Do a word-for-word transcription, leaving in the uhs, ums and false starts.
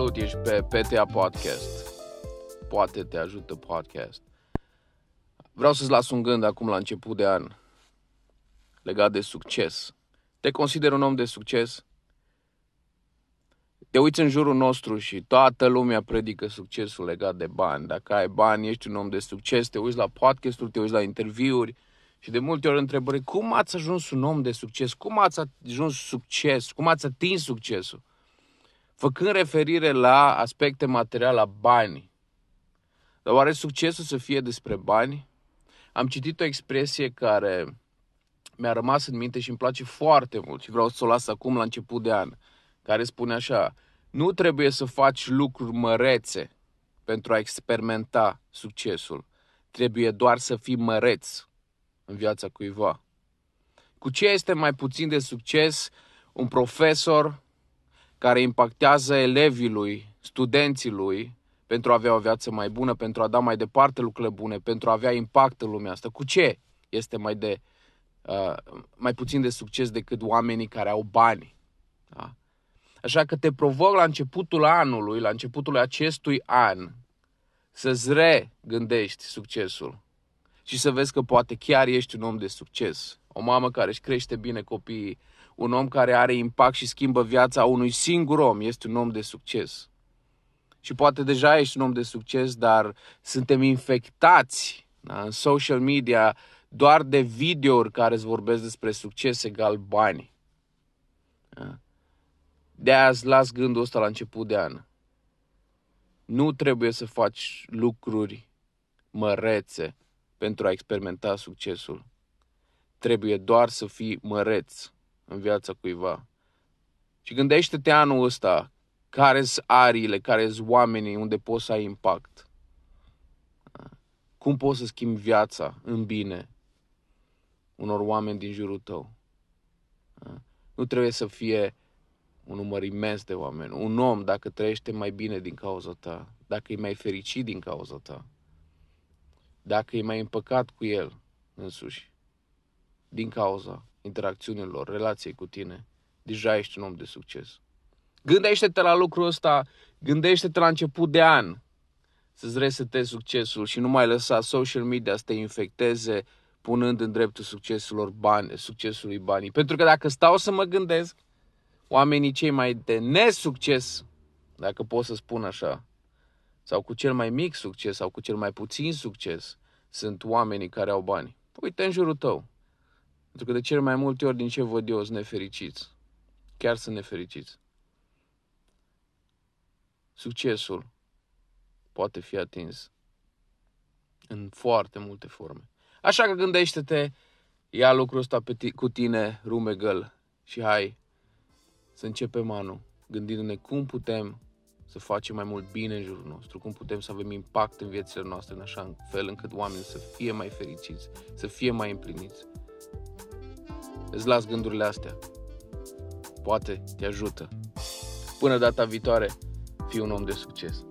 Salut, ești pe P T A Podcast. Poate te ajută podcast. Vreau să-ți las un gând acum la început de an legat de succes. Te consideri un om de succes? Te uiți în jurul nostru și toată lumea predică succesul legat de bani. Dacă ai bani, ești un om de succes, te uiți la podcast-uri, te uiți la interviuri și de multe ori întrebări, cum ați ajuns un om de succes? Cum ați ajuns succes? Cum ați atins succesul? Făcând referire la aspecte materiale, la bani. Dar oare succesul să fie despre bani? Am citit o expresie care mi-a rămas în minte și îmi place foarte mult și vreau să o las acum la început de an, care spune așa: nu trebuie să faci lucruri mărețe pentru a experimenta succesul. Trebuie doar să fii măreț în viața cuiva. Cu ce este mai puțin de succes un profesor care impactează elevii lui, studenții lui, pentru a avea o viață mai bună, pentru a da mai departe lucrurile bune, pentru a avea impact în lumea asta? Cu ce este mai, de, uh, mai puțin de succes decât oamenii care au bani? Da? Așa că te provoc la începutul anului, la începutul acestui an, să-ți regândești succesul și să vezi că poate chiar ești un om de succes. O mamă care își crește bine copiii, un om care are impact și schimbă viața unui singur om, este un om de succes. Și poate deja ești un om de succes, dar suntem infectați, da, în social media doar de videouri care îți vorbesc despre succes egal bani. Da? De-aia îți las gândul ăsta la început de an. Nu trebuie să faci lucruri mărețe pentru a experimenta succesul. Trebuie doar să fii măreț în viața cuiva. Și gândește-te anul ăsta, care-s ariile, care-s oamenii unde poți să ai impact. Cum poți să schimbi viața în bine unor oameni din jurul tău? Nu trebuie să fie un număr imens de oameni. Un om, dacă trăiește mai bine din cauza ta, dacă e mai fericit din cauza ta, dacă e mai împăcat cu el însuși, din cauza interacțiunilor, relației cu tine, deja ești un om de succes. Gândește-te la lucrul ăsta, gândește-te la început de an să-ți resetezi succesul și nu mai lăsa social media să te infecteze punând în dreptul succeselor bani, succesului banii. Pentru că dacă stau să mă gândesc, oamenii cei mai de nesucces, dacă pot să spun așa, sau cu cel mai mic succes, sau cu cel mai puțin succes, sunt oamenii care au bani. Uite în jurul tău. Pentru că de cel mai multe ori, din ce văd eu, sunt nefericiți. Chiar sunt nefericiți. Succesul poate fi atins în foarte multe forme. Așa că gândește-te, ia lucrul ăsta pe t- cu tine, rumegăl, și hai să începem anul gândindu-ne cum putem să facem mai mult bine în jurul nostru, cum putem să avem impact în viețile noastre în așa fel încât oamenii să fie mai fericiți, să fie mai împliniți. Îți las gândurile astea. Poate te ajută. Până data viitoare, fii un om de succes.